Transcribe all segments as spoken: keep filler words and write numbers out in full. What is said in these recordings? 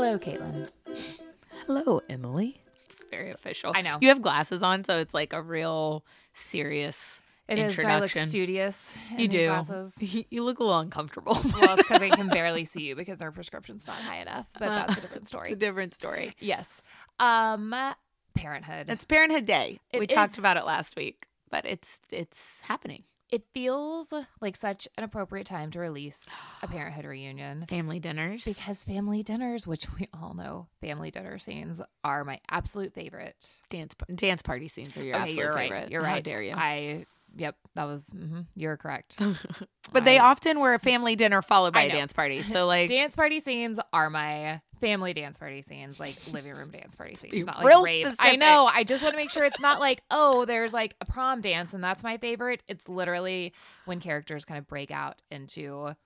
Hello, Caitlin. Hello, Emily. It's very official. I know. You have glasses on, so it's like a real serious it introduction. It is. Do I look studious in you do. Glasses? You look a little uncomfortable. Well, it's because I can barely see you because our prescription's not high enough, but that's a different story. It's a different story. Yes. Um, Parenthood. It's Parenthood Day. It we is. talked about it last week, but it's it's happening. It feels like such an appropriate time to release a Parenthood reunion. Family dinners. Because family dinners, which we all know, family dinner scenes are my absolute favorite. Dance dance party scenes are your okay, absolute you're right. favorite. You're right. How dare you? I, yep, that was, mm-hmm, you're correct. But I, they often were a family dinner followed by a dance party. So like dance party scenes are my family dance party scenes, like living room dance party scenes, not like real rave. Specific. I know. I just want to make sure it's not like, oh, there's like a prom dance and that's my favorite. It's literally when characters kind of break out into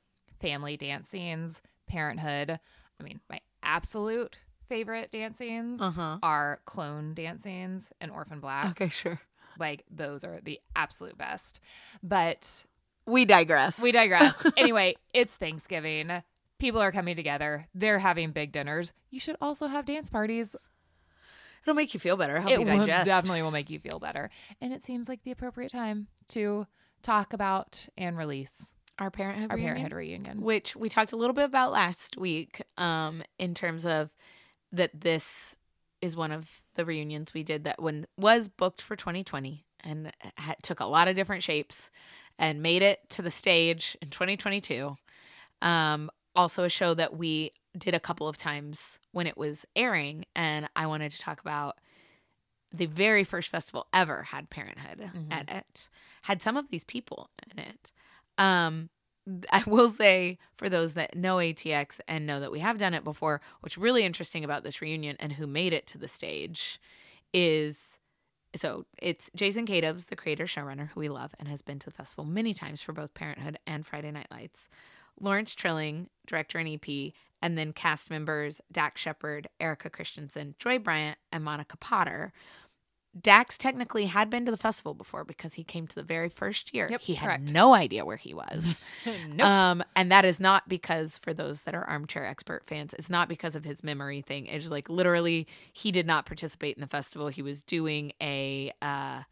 family dance scenes. Parenthood. I mean, my absolute favorite dance scenes uh-huh. are clone dance scenes and Orphan Black. Okay, sure. Like those are the absolute best. But we digress. We digress. Anyway, it's Thanksgiving. People are coming together. They're having big dinners. You should also have dance parties. It'll make you feel better. Help it you digest. Will definitely will make you feel better. And it seems like the appropriate time to talk about and release our Parenthood, our reunion, Parenthood reunion, which we talked a little bit about last week um, in terms of that this is one of the reunions we did that when was booked for twenty twenty and ha- took a lot of different shapes and made it to the stage in twenty twenty-two. Um, Also a show that we did a couple of times when it was airing, and I wanted to talk about the very first festival ever had Parenthood mm-hmm. at it, had some of these people in it. Um, I will say, for those that know A T X and know that we have done it before, what's really interesting about this reunion and who made it to the stage is, so it's Jason Katims, the creator showrunner, who we love and has been to the festival many times for both Parenthood and Friday Night Lights, Lawrence Trilling, director and E P, and then cast members Dax Shepard, Erica Christensen, Joy Bryant, and Monica Potter. Dax technically had been to the festival before because he came to the very first year. Yep, he had correct. no idea where he was. Nope. Um, and that is not because, for those that are Armchair Expert fans, it's not because of his memory thing. It's like literally he did not participate in the festival. He was doing a... Uh,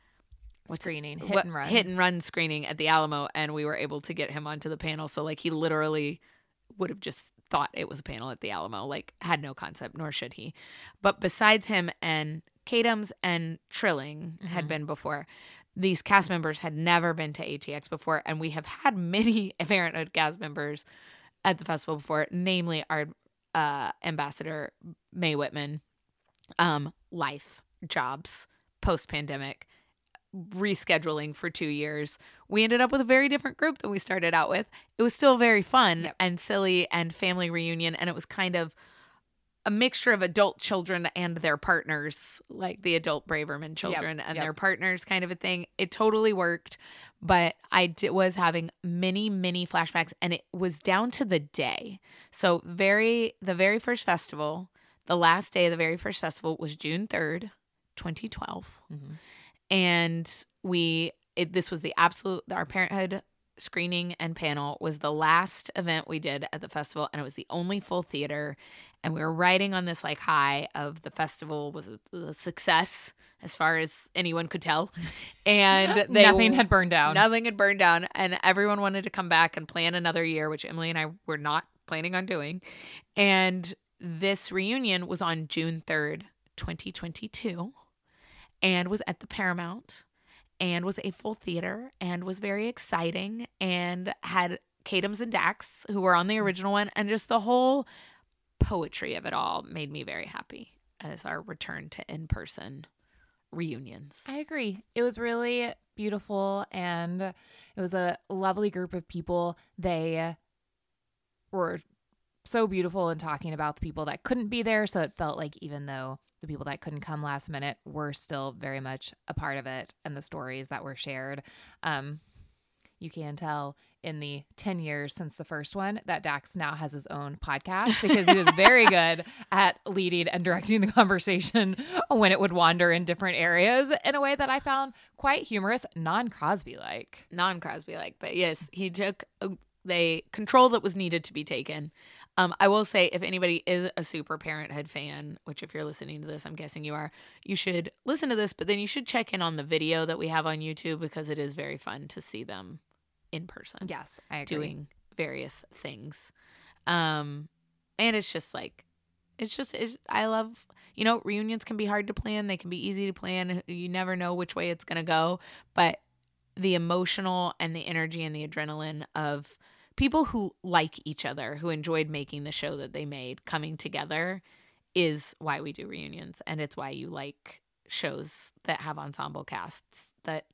What's screening it? hit what, and run hit and run screening at the Alamo, and we were able to get him onto the panel. So like he literally would have just thought it was a panel at the Alamo, like had no concept, nor should he. But besides him and Katims and Trilling mm-hmm. had been before, these cast members had never been to A T X before, and we have had many Parenthood cast members at the festival before, namely our uh, ambassador Mae Whitman. Um, life, jobs, post pandemic. Rescheduling for two years, we ended up with a very different group than we started out with. It was still very fun yep. and silly and family reunion, and it was kind of a mixture of adult children and their partners, like the adult Braverman children yep. and yep. their partners kind of a thing. It totally worked, but I did, was having many, many flashbacks, and it was down to the day. So very, the very first festival, the last day of the very first festival was June third, twenty twelve. Mm-hmm. And we, it, this was the absolute, our Parenthood screening and panel was the last event we did at the festival. And it was the only full theater. And we were riding on this like high of the festival was a, a success as far as anyone could tell. And they, nothing had burned down. Nothing had burned down. And everyone wanted to come back and plan another year, which Emily and I were not planning on doing. And this reunion was on June third, twenty twenty-two. And was at the Paramount, and was a full theater, and was very exciting, and had Katims and Dax, who were on the original one, and just the whole poetry of it all made me very happy as our return to in-person reunions. I agree. It was really beautiful, and it was a lovely group of people. They were so beautiful in talking about the people that couldn't be there, so it felt like even though the people that couldn't come last minute were still very much a part of it, and the stories that were shared. Um, you can tell in the ten years since the first one that Dax now has his own podcast because he was very good at leading and directing the conversation when it would wander in different areas in a way that I found quite humorous, non-Crosby-like. Non-Crosby-like, but yes, he took a They control that was needed to be taken. Um, I will say, if anybody is a super Parenthood fan, which if you're listening to this, I'm guessing you are, you should listen to this, but then you should check in on the video that we have on YouTube because it is very fun to see them in person. Yes, I agree. Doing various things. Um, and it's just like, it's just, it's, I love, you know, reunions can be hard to plan. They can be easy to plan. You never know which way it's going to go, but the emotional and the energy and the adrenaline of people who like each other, who enjoyed making the show that they made, coming together is why we do reunions. And it's why you like shows that have ensemble casts that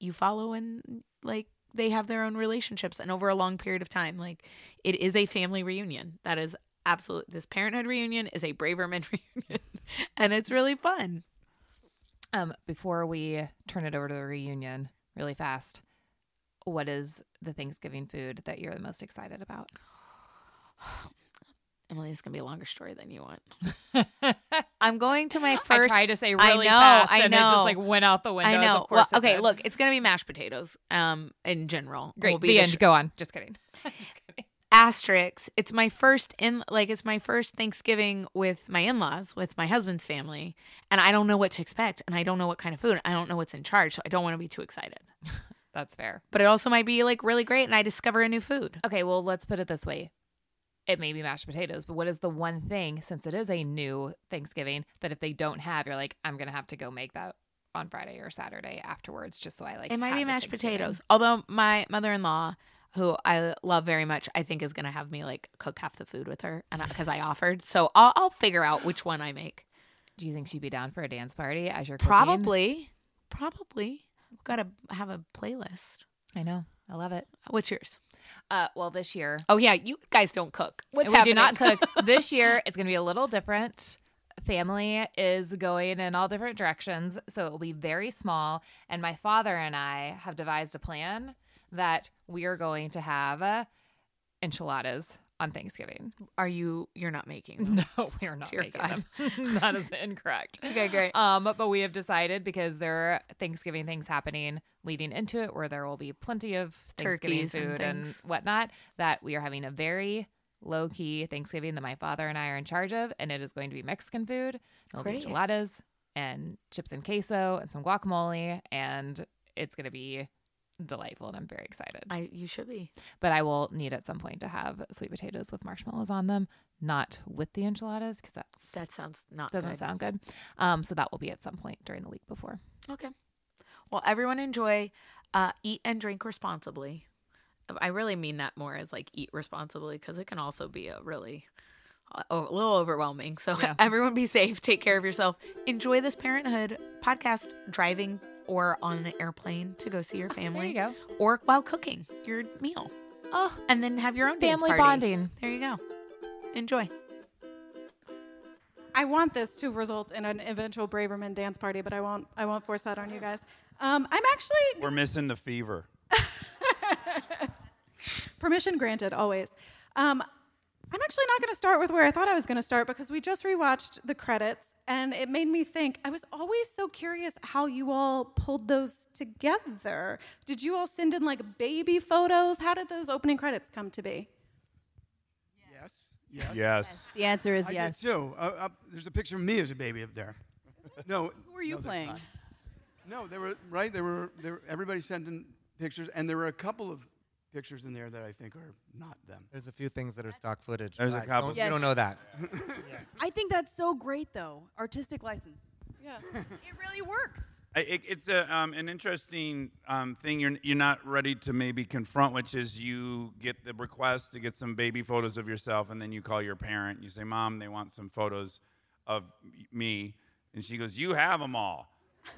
you follow and, like, they have their own relationships and over a long period of time. Like, it is a family reunion. That is absolute. This Parenthood reunion is a Braverman reunion. And it's really fun. Um, before we turn it over to the reunion really fast, what is the Thanksgiving food that you're the most excited about? Emily, it's going to be a longer story than you want. I'm going to my first. I tried to say really I know, fast I know, and it just like went out the window. I know. Of course well, okay, did. Look, it's going to be mashed potatoes um, in general. Great. Will be the end. Sh- Go on. Just kidding. Just kidding. Asterix. It's my first in like it's my first Thanksgiving with my in-laws, with my husband's family, and I don't know what to expect, and I don't know what kind of food, and I don't know what's in charge, so I don't want to be too excited. That's fair. But it also might be like really great and I discover a new food. Okay, well, let's put it this way. It may be mashed potatoes, but what is the one thing, since it is a new Thanksgiving, that if they don't have, you're like, I'm going to have to go make that on Friday or Saturday afterwards just so I like It might be mashed potatoes. Although my mother-in-law, who I love very much, I think is going to have me like cook half the food with her and because I offered. So I'll, I'll figure out which one I make. Do you think she'd be down for a dance party as you're cooking? Probably. Probably. We've got to have a playlist. I know. I love it. What's yours? Uh, well, this year. Oh, yeah. You guys don't cook. What's we happening? do not cook. This year, it's going to be a little different. Family is going in all different directions, so it will be very small. And my father and I have devised a plan that we are going to have uh, enchiladas on Thanksgiving. Are you – you're not making them. No, we are not Dear making God. them. That is incorrect. Okay, great. Um, but we have decided because there are Thanksgiving things happening leading into it where there will be plenty of Thanksgiving Turkeys food and, and whatnot, that we are having a very low-key Thanksgiving that my father and I are in charge of, and it is going to be Mexican food. There will be enchiladas and chips and queso and some guacamole, and it's going to be – delightful, and I'm very excited. I you should be, but I will need at some point to have sweet potatoes with marshmallows on them, not with the enchiladas, because that's that sounds not doesn't good. sound good. Um, so that will be at some point during the week before. Okay. Well, everyone enjoy, uh, eat and drink responsibly. I really mean that more as like eat responsibly because it can also be a really a little overwhelming. So yeah. Everyone be safe, take care of yourself, enjoy this Parenthood podcast driving. Or on an airplane to go see your family. There you go. Or while cooking your meal. Oh, and then have your own family dance party. Bonding. There you go. Enjoy. I want this to result in an eventual Braverman dance party, but I won't. I won't force that on you guys. Um, I'm actually. We're missing the fever. Permission granted, always. Um, I'm actually not going to start with where I thought I was going to start because we just rewatched the credits and it made me think. I was always so curious how you all pulled those together. Did you all send in like baby photos? How did those opening credits come to be? Yes. Yes. Yes. yes. The answer is I yes. I did too. Uh, uh, there's a picture of me as a baby up there. No. Who were you no, playing? No, they were right. They were. They were. Everybody sent in pictures, and there were a couple of. Pictures in there that I think are not them. There's a few things that are stock footage. There's a couple. Yes. You don't know that. Yeah. I think that's so great, though. Artistic license. Yeah, it really works. I, it, it's a um, an interesting um, thing you're you're not ready to maybe confront, which is you get the request to get some baby photos of yourself, and then you call your parent. And you say, "Mom, they want some photos of me," and she goes, "You have them all,"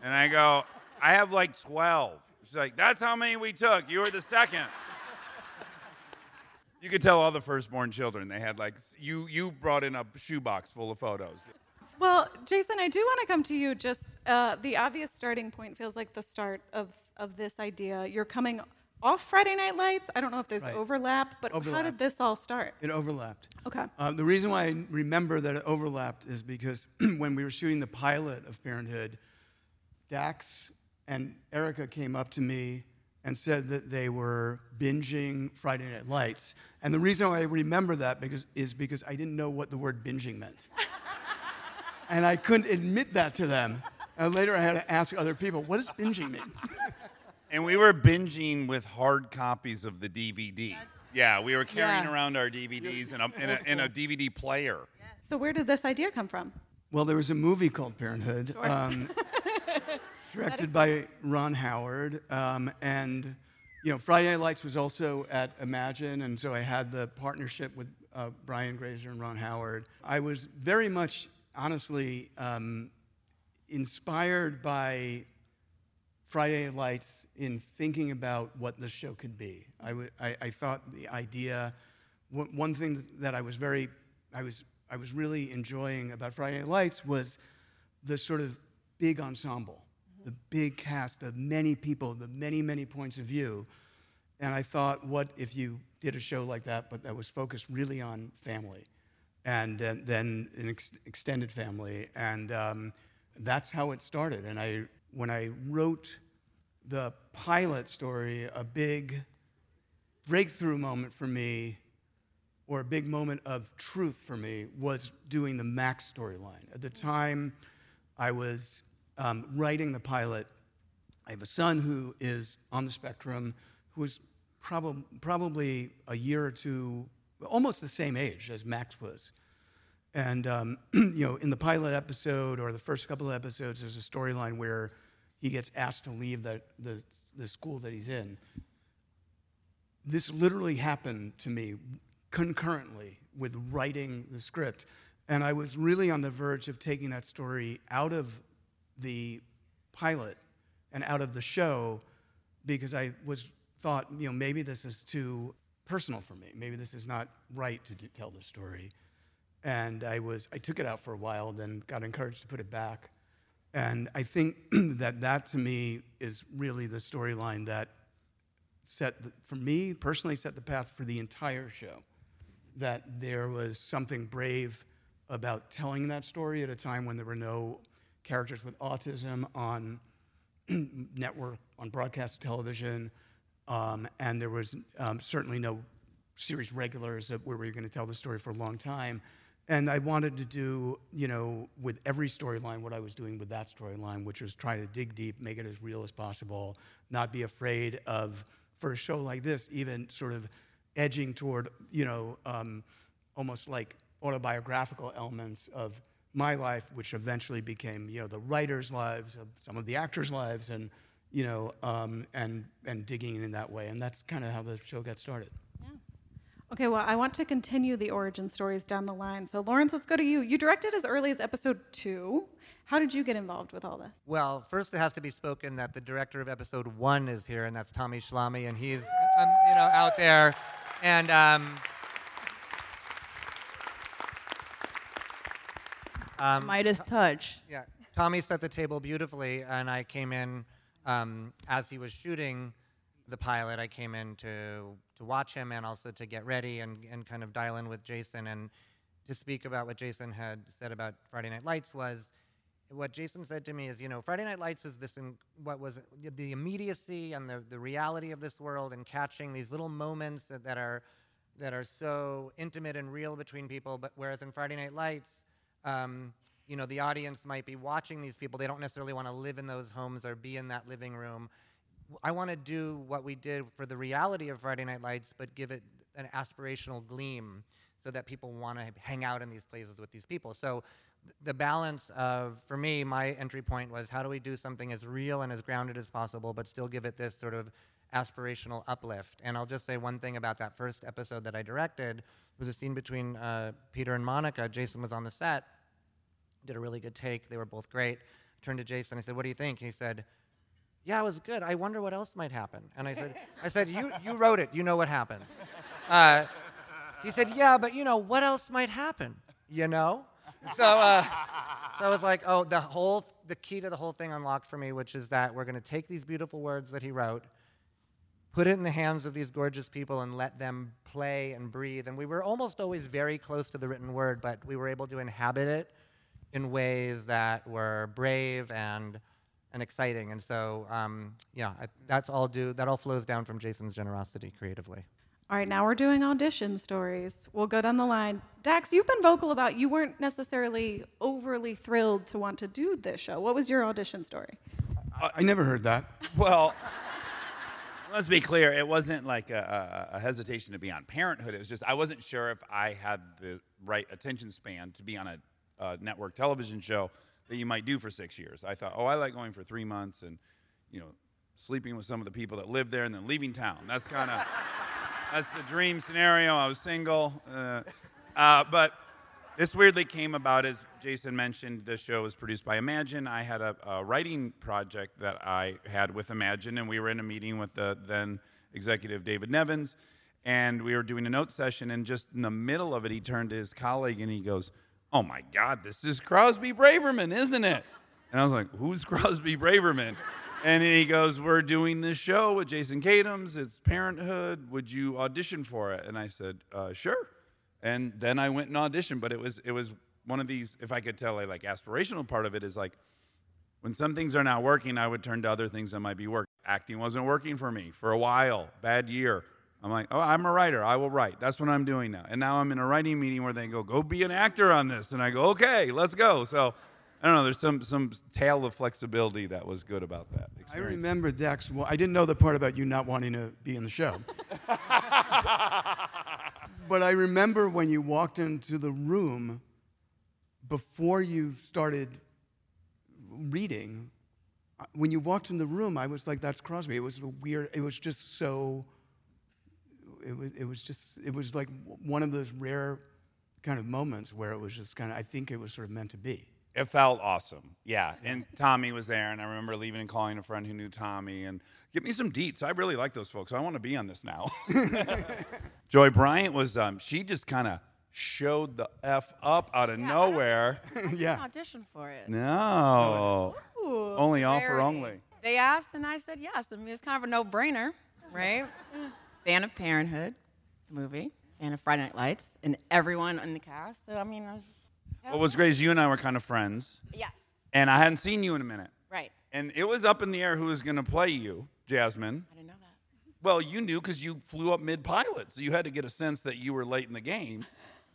and I go, "I have like twelve." She's like, "That's how many we took. You were the second." You could tell all the firstborn children. They had like, you you brought in a shoebox full of photos. Well, Jason, I do want to come to you. Just uh, the obvious starting point feels like the start of, of this idea. You're coming off Friday Night Lights. I don't know if there's right. overlap, but overlap. How did this all start? It overlapped. Okay. Uh, the reason why I remember that it overlapped is because when we were shooting the pilot of Parenthood, Dax and Erica came up to me and said that they were binging Friday Night Lights. And the reason why I remember that because is because I didn't know what the word binging meant. And I couldn't admit that to them. And later I had to ask other people, what does binging mean? And we were binging with hard copies of the D V D. That's, yeah, we were carrying yeah. around our D V Ds in a, in, a, in a D V D player. So where did this idea come from? Well, there was a movie called Parenthood, sure. um, directed by Ron Howard. Um, and, you know, Friday Night Lights was also at Imagine, and so I had the partnership with uh, Brian Grazer and Ron Howard. I was very much, honestly, um, inspired by Friday Night Lights in thinking about what the show could be. I, w- I, I thought the idea, w- one thing that I was very, I was I was really enjoying about Friday Night Lights was the sort of big ensemble, mm-hmm. the big cast, the many people, the many, many points of view. And I thought, what if you did a show like that, but that was focused really on family, and uh, then an ex- extended family. And um, that's how it started. And I, when I wrote the pilot story, a big breakthrough moment for me or a big moment of truth for me was doing the Max storyline. At the time I was um, writing the pilot, I have a son who is on the spectrum, who is prob- probably a year or two, almost the same age as Max was. And um, you know, in the pilot episode or the first couple of episodes, there's a storyline where he gets asked to leave the, the, the school that he's in. This literally happened to me concurrently with writing the script. And I was really on the verge of taking that story out of the pilot and out of the show because I was thought, you know, maybe this is too personal for me. Maybe this is not right to do, tell the story. And I was, I took it out for a while, then got encouraged to put it back. And I think that that to me is really the storyline that set, the, for me personally, set the path for the entire show. That there was something brave about telling that story at a time when there were no characters with autism on network, on broadcast television, um, and there was um, certainly no series regulars of where we were going to tell the story for a long time. And I wanted to do, you know, with every storyline what I was doing with that storyline, which was try to dig deep, make it as real as possible, not be afraid of, for a show like this, even sort of edging toward, you know, um, almost like autobiographical elements of my life, which eventually became, you know, the writers' lives, of some of the actors' lives, and, you know, um, and and digging in that way. And that's kind of how the show got started. Yeah. Okay, well, I want to continue the origin stories down the line. So, Lawrence, let's go to you. You directed as early as episode two. How did you get involved with all this? Well, first it has to be spoken that the director of episode one is here, and that's Tommy Schlamme, and he's um, you know, out there. And um, um, Midas touch. Yeah, Tommy set the table beautifully, and I came in um, as he was shooting the pilot. I came in to to watch him and also to get ready and, and kind of dial in with Jason and to speak about what Jason had said about Friday Night Lights was. What Jason said to me is, you know, Friday Night Lights is this, in, what was it, the immediacy and the, the reality of this world and catching these little moments that, that are that are so intimate and real between people. But whereas in Friday Night Lights, um, you know, the audience might be watching these people. They don't necessarily want to live in those homes or be in that living room. I want to do what we did for the reality of Friday Night Lights, but give it an aspirational gleam so that people want to hang out in these places with these people. So the balance of, for me, my entry point was how do we do something as real and as grounded as possible, but still give it this sort of aspirational uplift. And I'll just say one thing about that first episode that I directed was a scene between uh, Peter and Monica. Jason was on the set, did a really good take. They were both great. I turned to Jason. I said, "What do you think?" And he said, "Yeah, it was good. I wonder what else might happen." And I said, "I said you you wrote it. You know what happens." Uh, he said, "Yeah, but you know what else might happen? You know." So, uh, so I was like, oh, the whole, the key to the whole thing unlocked for me, which is that we're going to take these beautiful words that he wrote, put it in the hands of these gorgeous people, and let them play and breathe. And we were almost always very close to the written word, but we were able to inhabit it in ways that were brave and and exciting. And so, um, yeah, I, that's all due. That all flows down from Jason's generosity creatively. All right, now we're doing audition stories. We'll go down the line. Dax, you've been vocal about you weren't necessarily overly thrilled to want to do this show. What was your audition story? I, I never heard that. Well, let's be clear. It wasn't like a, a, a hesitation to be on Parenthood. It was just I wasn't sure if I had the right attention span to be on a, a network television show that you might do for six years. I thought, oh, I like going for three months and, you know, sleeping with some of the people that live there and then leaving town. That's kind of... That's the dream scenario. I was single. Uh, uh, but this weirdly came about, as Jason mentioned, this show was produced by Imagine. I had a, a writing project that I had with Imagine, and we were in a meeting with the then executive David Nevins, and we were doing a note session, and just in the middle of it, he turned to his colleague, and he goes, oh, my God, this is Crosby Braverman, isn't it? And I was like, who's Crosby Braverman? And he goes, we're doing this show with Jason Katims. It's Parenthood. Would you audition for it? And I said, uh, sure. And then I went and auditioned. But it was it was one of these, if I could tell, a like aspirational part of it is like, when some things are not working, I would turn to other things that might be working. Acting wasn't working for me for a while, bad year. I'm like, oh, I'm a writer. I will write. That's what I'm doing now. And now I'm in a writing meeting where they go, go be an actor on this. And I go, okay, let's go. So... I don't know, there's some some tale of flexibility that was good about that experience. I remember, Dax, well, I didn't know the part about you not wanting to be in the show. But I remember when you walked into the room before you started reading, when you walked in the room, I was like, that's Crosby. It was a weird, it was just so, it was, it was just, it was like one of those rare kind of moments where it was just kind of, I think it was sort of meant to be. It felt awesome, yeah. And Tommy was there, and I remember leaving and calling a friend who knew Tommy, and give me some deets. I really like those folks. I want to be on this now. Joy Bryant was, um, she just kind of showed the F up out of yeah, nowhere. I, I yeah. didn't audition for it. No. Ooh, only offer only. They asked, and I said yes. I mean, it's kind of a no-brainer, right? Fan of Parenthood, the movie, fan of Friday Night Lights, and everyone in the cast. So, I mean, I was... What was great is you and I were kind of friends. Yes. And I hadn't seen you in a minute. Right. And it was up in the air who was going to play you, Jasmine. I didn't know that. Well, you knew because you flew up mid-pilot, so you had to get a sense that you were late in the game.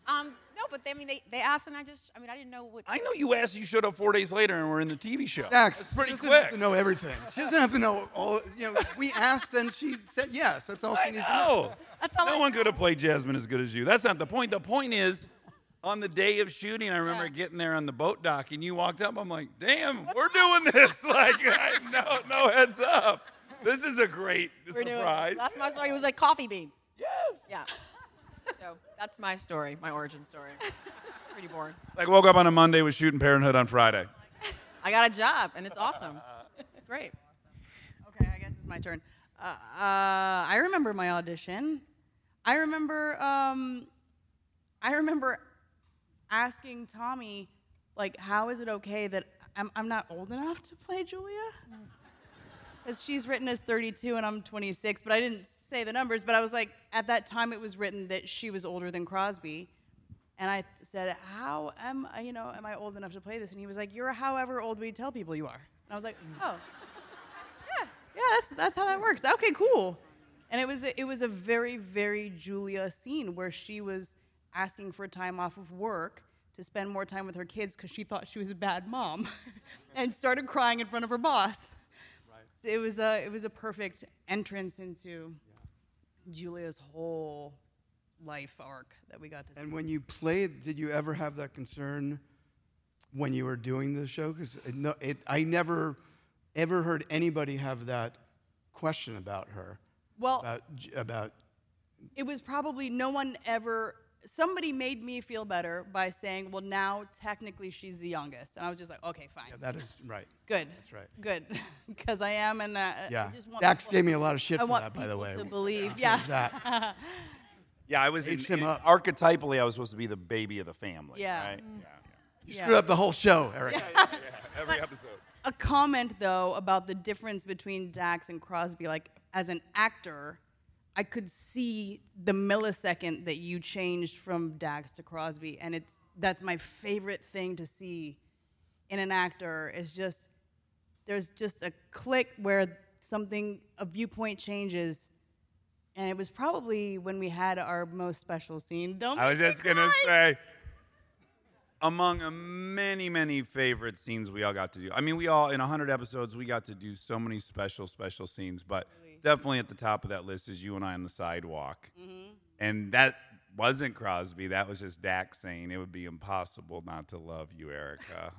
Um, no, but they, I mean, they, they asked, and I just, I mean, I didn't know what. I know you asked. You showed up four days later, and we're in the T V show. Dax, it's pretty she doesn't quick. Have to know everything. She doesn't have to know all. You know, we asked, and she said yes. That's all she I needs know. to know. That's all. No I one know. could have played Jasmine as good as you. That's not the point. The point is. On the day of shooting, I remember yeah. getting there on the boat dock, and you walked up. I'm like, damn, What's we're that? doing this. Like, I, no no heads up. This is a great we're surprise. Doing, last time I saw you, it was like coffee bean. Yes. Yeah. So that's my story, my origin story. It's pretty boring. Like, woke up on a Monday, was shooting Parenthood on Friday. I got a job, and it's awesome. It's great. Okay, I guess it's my turn. Uh, uh, I remember my audition. I remember. Um, I remember. asking Tommy, like, how is it okay that I'm I'm not old enough to play Julia? Because she's written as thirty-two and I'm twenty-six, but I didn't say the numbers, but I was like, at that time it was written that she was older than Crosby. And I said, how am I, you know, am I old enough to play this? And he was like, you're however old we tell people you are. And I was like, oh, yeah, yeah, that's that's how that works. Okay, cool. And it was a, it was a very, very Julia scene where she was asking for time off of work to spend more time with her kids because she thought she was a bad mom and started crying in front of her boss. Right. So it was a it was a perfect entrance into yeah. Julia's whole life arc that we got to see. And when you played, did you ever have that concern when you were doing the show? Because it, no, it, I never ever heard anybody have that question about her. Well, about, about it was probably no one ever. Somebody made me feel better by saying, well, now technically she's the youngest. And I was just like, okay, fine. Yeah, that is right. Good. That's right. Good. Because I am, and uh, yeah. I just want Dax gave me a lot of shit I for that, by the way. I want people to believe. Yeah. Yeah, yeah I was in, in, archetypally, I was supposed to be the baby of the family. Yeah. Right? Mm. yeah, yeah. You yeah. screwed up the whole show, Eric. Yeah, yeah, yeah, yeah. Every but episode. A comment, though, about the difference between Dax and Crosby, like, as an actor, I could see the millisecond that you changed from Dax to Crosby, and it's that's my favorite thing to see in an actor is just there's just a click where something, a viewpoint changes. And it was probably when we had our most special scene. Don't I was just going to say, among many, many favorite scenes we all got to do. I mean, we all, in one hundred episodes, we got to do so many special, special scenes. But really? Definitely at the top of that list is you and I on the sidewalk. Mm-hmm. And that wasn't Crosby. That was just Dax saying, it would be impossible not to love you, Erica.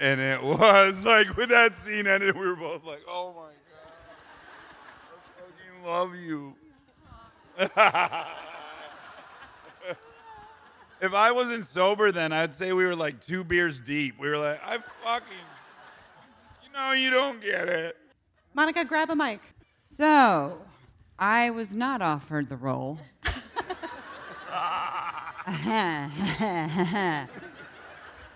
And it was, like, when that scene ended, we were both like, oh, my God. I fucking love you. If I wasn't sober then, I'd say we were like two beers deep. We were like, I fucking, you know, you don't get it. Monica, grab a mic. So, I was not offered the role.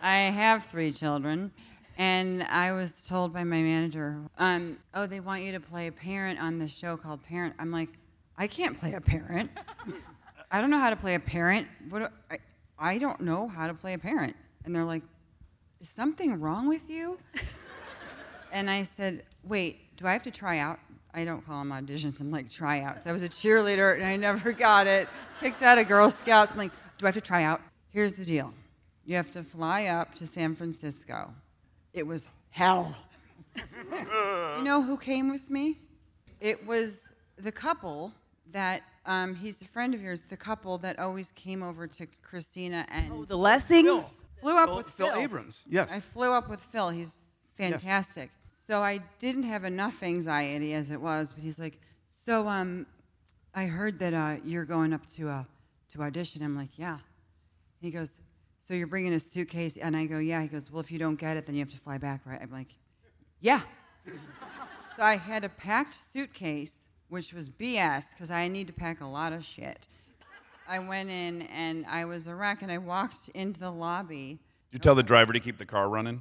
I have three children, and I was told by my manager, um, oh, they want you to play a parent on this show called Parent. I'm like, I can't play a parent. I don't know how to play a parent. What do, I, I don't know how to play a parent. And they're like, is something wrong with you? And I said, wait, do I have to try out? I don't call them auditions. I'm like, tryouts. I was a cheerleader, and I never got it. Kicked out of Girl Scouts. I'm like, do I have to try out? Here's the deal. You have to fly up to San Francisco. It was hell. You know who came with me? It was the couple... that um, he's a friend of yours, the couple that always came over to Christina and... Oh, the Lessings? Phil. Flew up Phil, with Phil. Phil Abrams, yes. I flew up with Phil. He's fantastic. Yes. So I didn't have enough anxiety as it was, but he's like, so um, I heard that uh, you're going up to uh, to audition. I'm like, yeah. And he goes, so you're bringing a suitcase? And I go, yeah. He goes, well, if you don't get it, then you have to fly back, right? I'm like, yeah. So I had a packed suitcase, which was B S, because I need to pack a lot of shit. I went in, and I was a wreck, and I walked into the lobby. Did you tell the driver to keep the car running?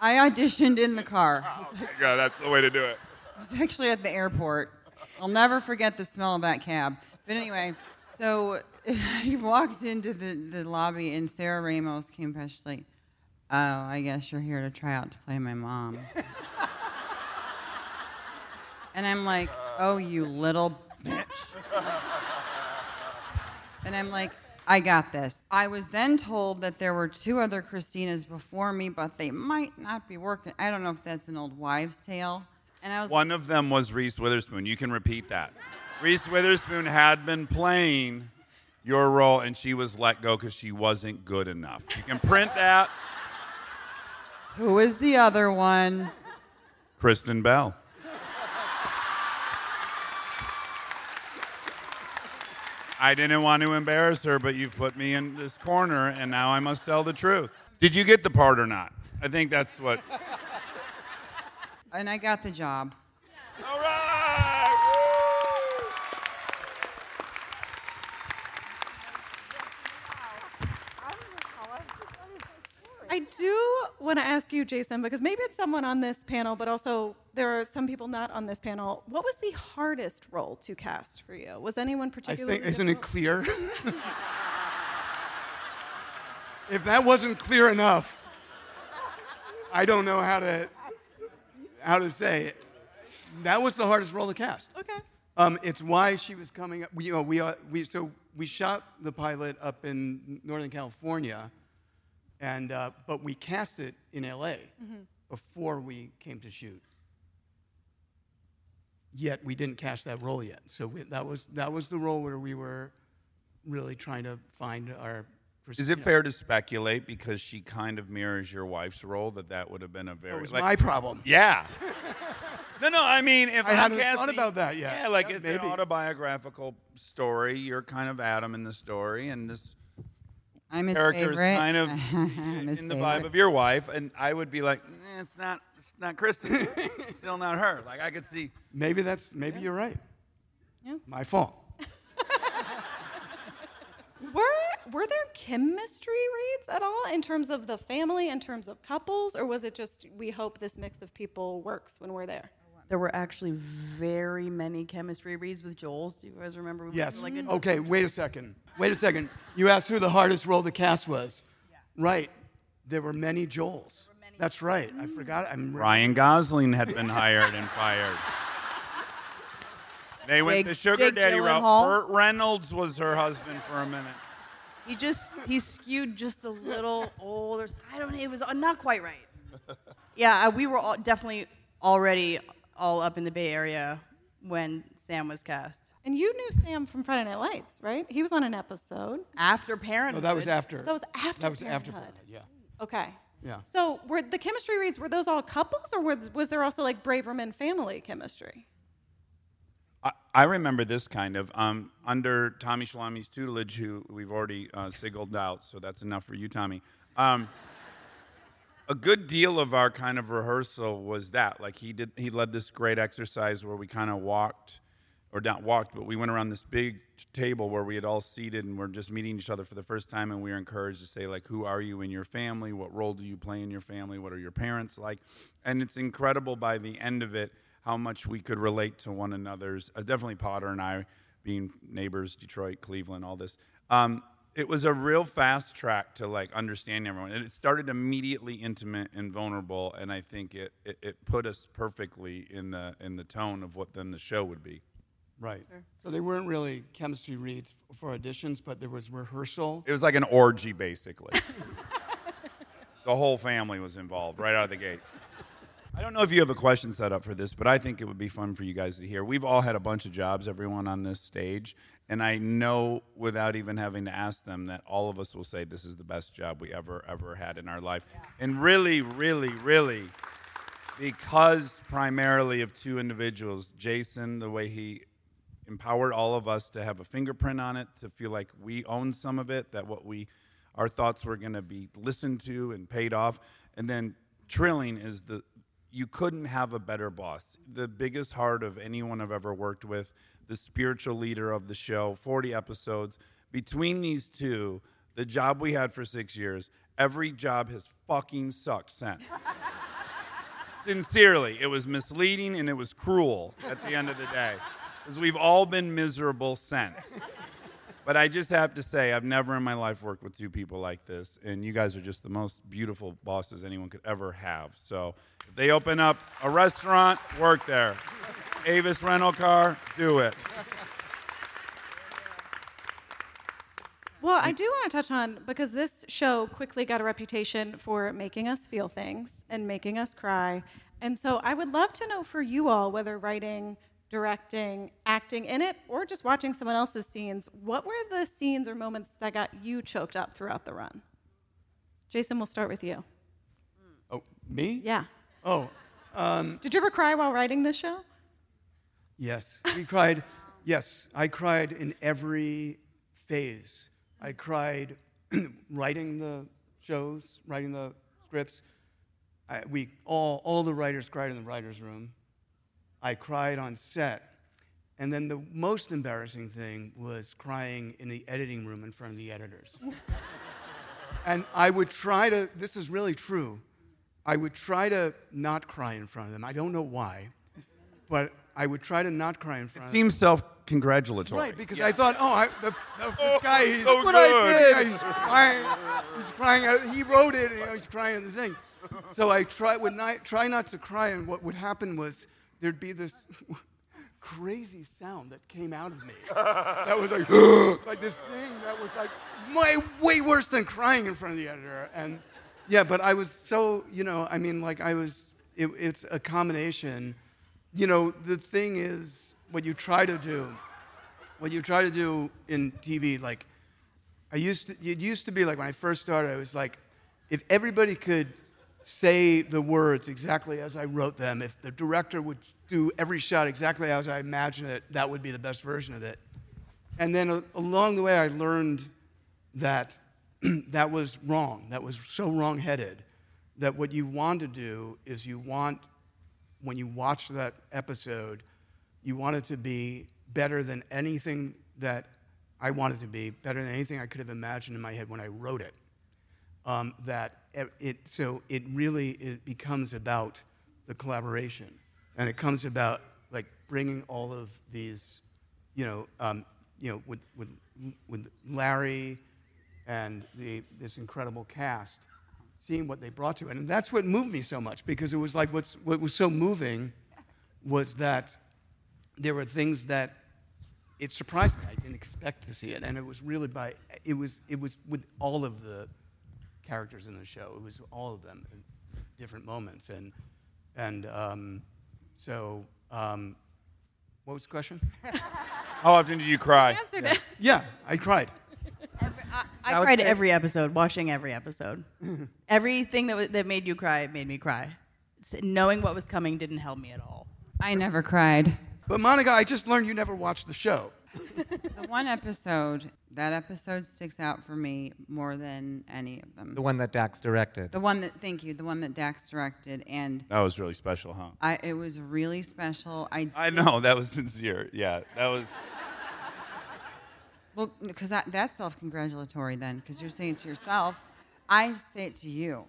I auditioned in the car. Oh, like, yeah, that's the way to do it. I was actually at the airport. I'll never forget the smell of that cab. But anyway, so I walked into the, the lobby, and Sarah Ramos came past. She's like, oh, I guess you're here to try out to play my mom. And I'm like, oh, you little bitch. And I'm like, I got this. I was then told that there were two other Christinas before me, but they might not be working. I don't know if that's an old wives' tale. And I was One like, of them was Reese Witherspoon. You can repeat that. Reese Witherspoon had been playing your role, and she was let go because she wasn't good enough. You can print that. Who is the other one? Kristen Bell. I didn't want to embarrass her, but you've put me in this corner, and now I must tell the truth. Did you get the part or not? I think that's what... And I got the job. All right! I do want to ask you, Jason, because maybe it's someone on this panel, but also... there are some people not on this panel. What was the hardest role to cast for you? Was anyone particularly... I think, isn't it clear? If that wasn't clear enough, I don't know how to how to say it. That was the hardest role to cast. Okay. Um, it's why she was coming up. We, you know, we, uh, we so we shot the pilot up in Northern California, and uh, but we cast it in L A mm-hmm. before we came to shoot. Yet we didn't cast that role yet. So we, that was that was the role where we were really trying to find our... Is it know. fair to speculate, because she kind of mirrors your wife's role, that that would have been a very... That was like, my problem. Yeah. no, no, I mean... if I, I hadn't cast thought the, about that yet. Yeah, like yeah, it's maybe. An autobiographical story. You're kind of Adam in the story, and this I'm his character favorite. Is kind of in favorite. The vibe of your wife, and I would be like, eh, it's not... Not Kristen, still not her. Like I could see. Maybe that's. Maybe yeah. you're right. Yeah. My fault. were Were there chemistry reads at all in terms of the family, in terms of couples, or was it just we hope this mix of people works when we're there? There were actually very many chemistry reads with Joel's. Do you guys remember? We yes. Like mm-hmm. Okay. Wait a second. Wait a second. You asked who the hardest role to cast was. Yeah. Right. There were many Joel's. There were many That's right. I forgot. I'm Ryan Gosling had been hired and fired. They went the sugar Jake daddy route. Burt Reynolds was her husband for a minute. He just, he skewed just a little older. I don't know. It was not quite right. Yeah, we were all definitely already all up in the Bay Area when Sam was cast. And you knew Sam from Friday Night Lights, right? He was on an episode. After Parenthood. No, that was after. That was after That was Parenthood. after Parenthood, yeah. Okay. Yeah. So were the chemistry reads, were those all couples, or was, was there also like Braverman family chemistry? I, I remember this kind of. Um, under Tommy Schlamme's tutelage, who we've already uh, singled out, so that's enough for you, Tommy. Um, a good deal of our kind of rehearsal was that. Like he did, he led this great exercise where we kind of walked, or not walked, but we went around this big table where we had all seated and we're just meeting each other for the first time, and we were encouraged to say, like, who are you in your family? What role do you play in your family? What are your parents like? And it's incredible by the end of it how much we could relate to one another's, uh, definitely Potter and I, being neighbors, Detroit, Cleveland, all this. Um, it was a real fast track to, like, understanding everyone. And it started immediately intimate and vulnerable, and I think it, it, it put us perfectly in the in the tone of what then the show would be. Right. Sure. So they weren't really chemistry reads for auditions, but there was rehearsal. It was like an orgy, basically. The whole family was involved right out of the gate. I don't know if you have a question set up for this, but I think it would be fun for you guys to hear. We've all had a bunch of jobs, everyone on this stage, and I know without even having to ask them that all of us will say this is the best job we ever, ever had in our life. Yeah. And really, really, really, because primarily of two individuals, Jason, the way he empowered all of us to have a fingerprint on it, to feel like we own some of it, that what we, our thoughts were going to be listened to and paid off. And then Trilling is the, you couldn't have a better boss. The biggest heart of anyone I've ever worked with, the spiritual leader of the show, forty episodes. Between these two, the job we had for six years, every job has fucking sucked since. Sincerely, it was misleading and it was cruel at the end of the day. Because we've all been miserable since. But I just have to say, I've never in my life worked with two people like this, and you guys are just the most beautiful bosses anyone could ever have. So if they open up a restaurant, work there. Avis rental car, do it. Well, I do want to touch on, because this show quickly got a reputation for making us feel things and making us cry. And so I would love to know for you all, whether writing, directing, acting in it, or just watching someone else's scenes, what were the scenes or moments that got you choked up throughout the run? Jason, we'll start with you. Oh, me? Yeah. Oh. Um, Did you ever cry while writing this show? Yes. We cried. Yes. I cried in every phase. I cried writing the shows, writing the scripts. I, we all, all the writers cried in the writer's room. I cried on set. And then the most embarrassing thing was crying in the editing room in front of the editors. And I would try to, this is really true, I would try to not cry in front of them. I don't know why, but I would try to not cry in front it of them. It seems self-congratulatory. Right, because yeah. I thought, oh, I, the, the, oh this guy, he's, so what I did, he's crying, he's crying, he wrote it, and you know, he's crying in the thing. So I try, would not, try not to cry, and what would happen was, there'd be this crazy sound that came out of me. That was like, like this thing that was like way, way worse than crying in front of the editor. And yeah, but I was so, you know, I mean, like I was, it, it's a combination. You know, the thing is, what you try to do, what you try to do in T V, like I used to, it used to be like when I first started, I was like, if everybody could say the words exactly as I wrote them. If the director would do every shot exactly as I imagined it, that would be the best version of it. And then uh, along the way, I learned that that was wrong. That was so wrong-headed. That what you want to do is you want, when you watch that episode, you want it to be better than anything that I wanted to be, better than anything I could have imagined in my head when I wrote it. Um, that it so it really it becomes about the collaboration, and it comes about like bringing all of these, you know, um, you know, with with with Larry, and the this incredible cast seeing what they brought to it. And that's what moved me so much, because it was like what's, what was so moving was that there were things that it surprised me. I didn't expect to see it. And it was really by, it was, it was with all of the characters in the show. It was all of them at different moments. And, and um, so, um, what was the question? How often did you cry? You answered yeah. it. Yeah, I cried. Every, I, I cried every episode, watching every episode. Everything that was, that made you cry made me cry. Knowing what was coming didn't help me at all. I never cried. But Monica, I just learned you never watched the show. The one episode, that episode sticks out for me more than any of them. The one that Dax directed. The one that, thank you, the one that Dax directed. And that was really special, huh? I, it was really special. I, I know, that was sincere. Yeah, that was. Well, because that, that's self-congratulatory then, because you're saying it to yourself. I say it to you.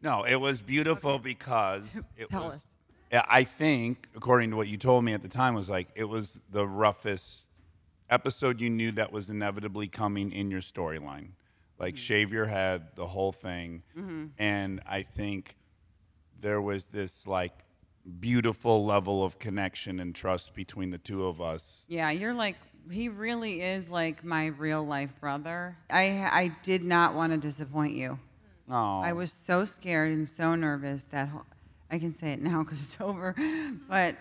No, it was beautiful okay. because it Tell was. Us. I think, according to what you told me at the time, was like it was the roughest episode you knew that was inevitably coming in your storyline. Like, mm-hmm. shave your head, the whole thing. Mm-hmm. And I think there was this, like, beautiful level of connection and trust between the two of us. Yeah, you're like, he really is like my real-life brother. I I did not want to disappoint you. Oh. I was so scared and so nervous that whole... I can say it now because it's over, but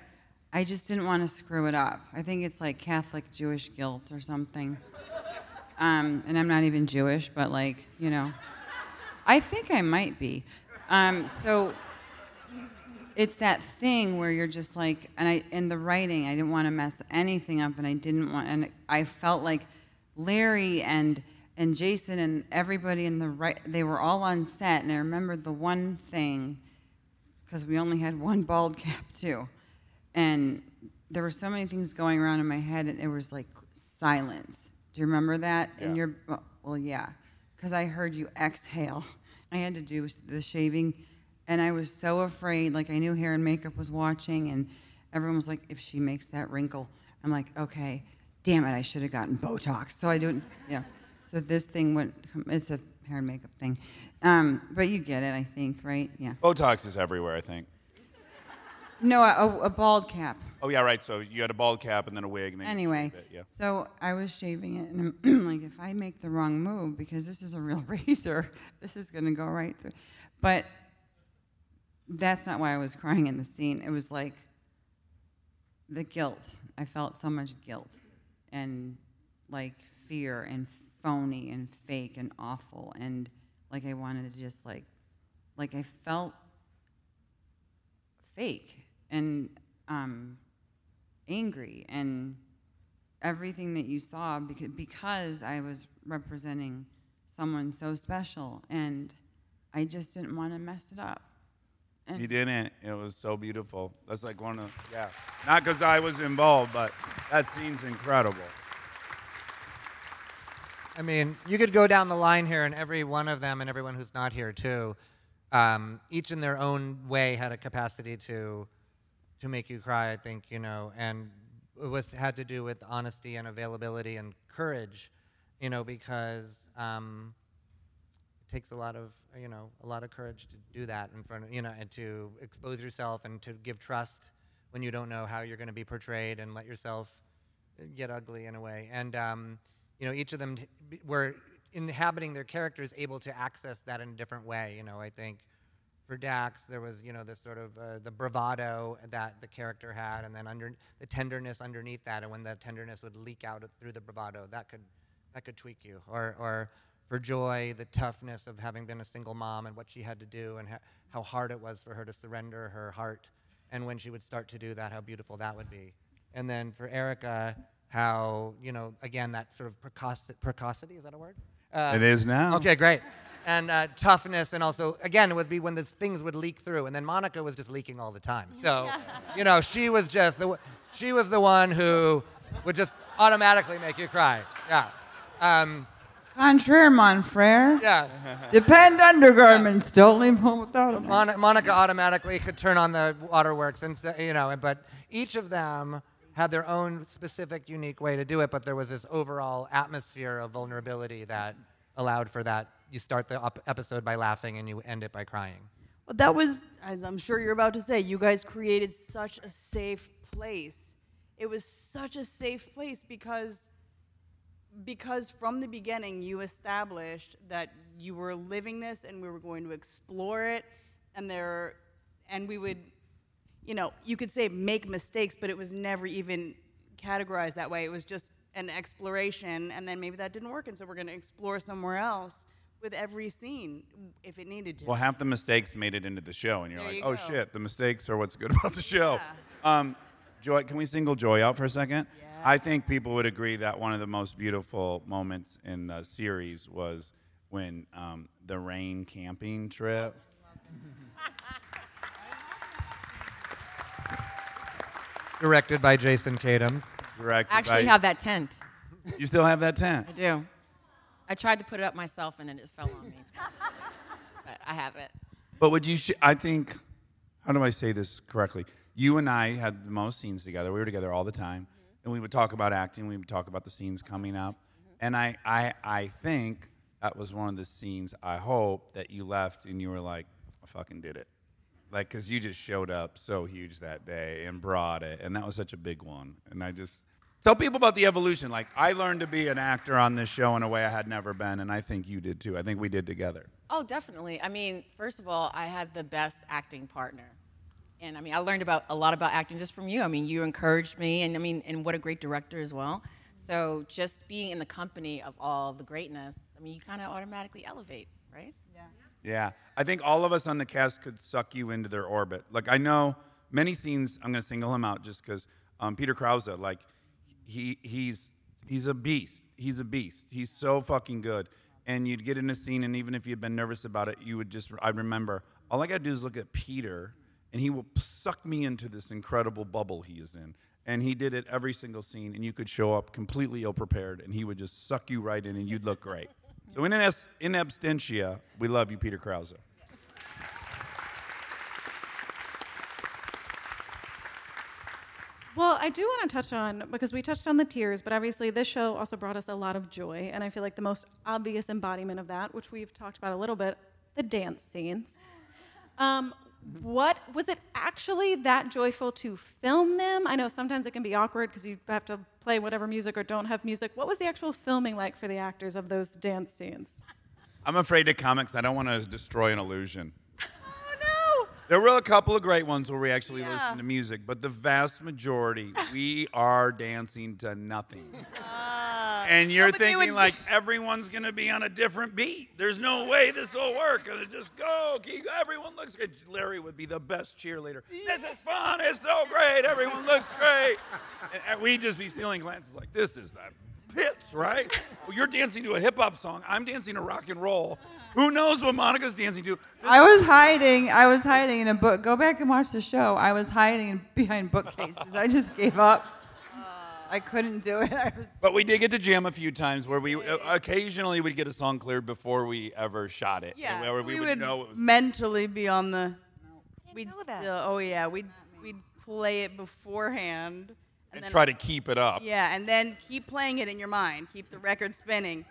I just didn't want to screw it up. I think it's like Catholic Jewish guilt or something. Um, and I'm not even Jewish, but like, you know, I think I might be. Um, so it's that thing where you're just like, and I in the writing, I didn't want to mess anything up, and I didn't want, and I felt like Larry and and Jason and everybody in the right, they were all on set, and I remembered the one thing. Because we only had one bald cap too, and there were so many things going around in my head, and it was like silence. Do you remember that? Yeah. And you're well, yeah, because I heard you exhale. I had to do the shaving, and I was so afraid. Like I knew hair and makeup was watching, and everyone was like, "If she makes that wrinkle," I'm like, "Okay, damn it, I should have gotten Botox." So I don't, you know. So this thing went. It's a hair and makeup thing. Um, but you get it, I think, right? Yeah. Botox is everywhere, I think. No, a, a bald cap. Oh, yeah, right. So you had a bald cap and then a wig. And then anyway, you it, yeah. So I was shaving it, and I'm like, if I make the wrong move, because this is a real razor, this is going to go right through. But that's not why I was crying in the scene. It was like the guilt. I felt so much guilt and, like, fear and phony and fake and awful and... Like I wanted to just like, like I felt fake and um, angry and everything that you saw because, because I was representing someone so special and I just didn't want to mess it up. And you didn't. It was so beautiful. That's like one of, yeah. Not because I was involved, but that scene's incredible. I mean, you could go down the line here, and every one of them, and everyone who's not here too, um, each in their own way had a capacity to, to make you cry. I think you know, and it was had to do with honesty and availability and courage, you know, because um, it takes a lot of you know a lot of courage to do that in front of you know, and to expose yourself and to give trust when you don't know how you're going to be portrayed, and let yourself get ugly in a way, and. Um, You know, each of them t- were inhabiting their characters, able to access that in a different way. You know, I think for Dax, there was you know this sort of uh, the bravado that the character had, and then under the tenderness underneath that, and when that tenderness would leak out through the bravado, that could that could tweak you. Or, or for Joy, the toughness of having been a single mom and what she had to do, and ha- how hard it was for her to surrender her heart, and when she would start to do that, how beautiful that would be. And then for Erica. How, you know, again, that sort of precoci- precocity, is that a word? Um, it is now. Okay, great. And uh, toughness, and also, again, it would be when those things would leak through, and then Monica was just leaking all the time. So, you know, she was just, the, she was the one who would just automatically make you cry. Yeah. Um, Contraire, mon frere. Yeah. Depend undergarments. Yeah. Don't leave home without them. Mon- Monica automatically could turn on the waterworks, and you know, but each of them... had their own specific, unique way to do it, but there was this overall atmosphere of vulnerability that allowed for that. You start the op- episode by laughing and you end it by crying. Well, that was, as I'm sure you're about to say, you guys created such a safe place. It was such a safe place because because from the beginning you established that you were living this and we were going to explore it, and there and we would, you know, you could say make mistakes, but it was never even categorized that way. It was just an exploration, and then maybe that didn't work, and so we're going to explore somewhere else with every scene if it needed to. Well, half the mistakes made it into the show, and you're there like, you oh go. shit, the mistakes are what's good about the show. Yeah. Um, Joy, can we single Joy out for a second? Yeah. I think people would agree that one of the most beautiful moments in the series was when um, the rain camping trip. Directed by Jason Katims. Directed I actually by... have that tent. You still have that tent? I do. I tried to put it up myself, and then it fell on me. So just, but I have it. But would you... Sh- I think... How do I say this correctly? You and I had the most scenes together. We were together all the time. Mm-hmm. And we would talk about acting. We would talk about the scenes coming up. Mm-hmm. And I, I, I think that was one of the scenes, I hope, that you left and you were like, I fucking did it. Like, because you just showed up so huge that day and brought it. And that was such a big one. And I just... Tell people about the evolution. Like, I learned to be an actor on this show in a way I had never been, and I think you did too. I think we did together. Oh, definitely. I mean, first of all, I had the best acting partner. And, I mean, I learned about a lot about acting just from you. I mean, you encouraged me, and, I mean, and what a great director as well. So just being in the company of all the greatness, I mean, you kind of automatically elevate, right? Yeah. Yeah. I think all of us on the cast could suck you into their orbit. Like, I know many scenes, I'm going to single him out just because um, Peter Krause, like, He he's he's a beast. He's a beast. He's so fucking good. And you'd get in a scene, and even if you'd been nervous about it, you would just, I remember, all I got to do is look at Peter, and he will suck me into this incredible bubble he is in. And he did it every single scene, and you could show up completely ill-prepared, and he would just suck you right in, and you'd look great. So in, an, in absentia, we love you, Peter Krause. Well, I do want to touch on, because we touched on the tears, but obviously this show also brought us a lot of joy, and I feel like the most obvious embodiment of that, which we've talked about a little bit, the dance scenes. Um, what was it actually that joyful to film them? I know sometimes it can be awkward because you have to play whatever music or don't have music. What was the actual filming like for the actors of those dance scenes? I'm afraid to comics. I don't want to destroy an illusion. There were a couple of great ones where we actually yeah. listened to music, but the vast majority, we are dancing to nothing. Uh, and you're thinking, would... like, everyone's going to be on a different beat. There's no way this will work. And it just go. Keep, everyone looks good. Larry would be the best cheerleader. This is fun. It's so great. Everyone looks great. And we'd just be stealing glances like, this is that pits, right? Well, you're dancing to a hip-hop song. I'm dancing to rock and roll. Who knows what Monica's dancing to? I was hiding. I was hiding in a book. Go back and watch the show. I was hiding behind bookcases. I just gave up. Uh, I couldn't do it. I was but we did get to jam a few times where we uh, occasionally would get a song cleared before we ever shot it. Yeah, so we, we would, would know it was mentally be on the. No, we'd know that. Still, oh yeah, we'd we'd play it beforehand and, and then, try to keep it up. Yeah, and then keep playing it in your mind. Keep the record spinning.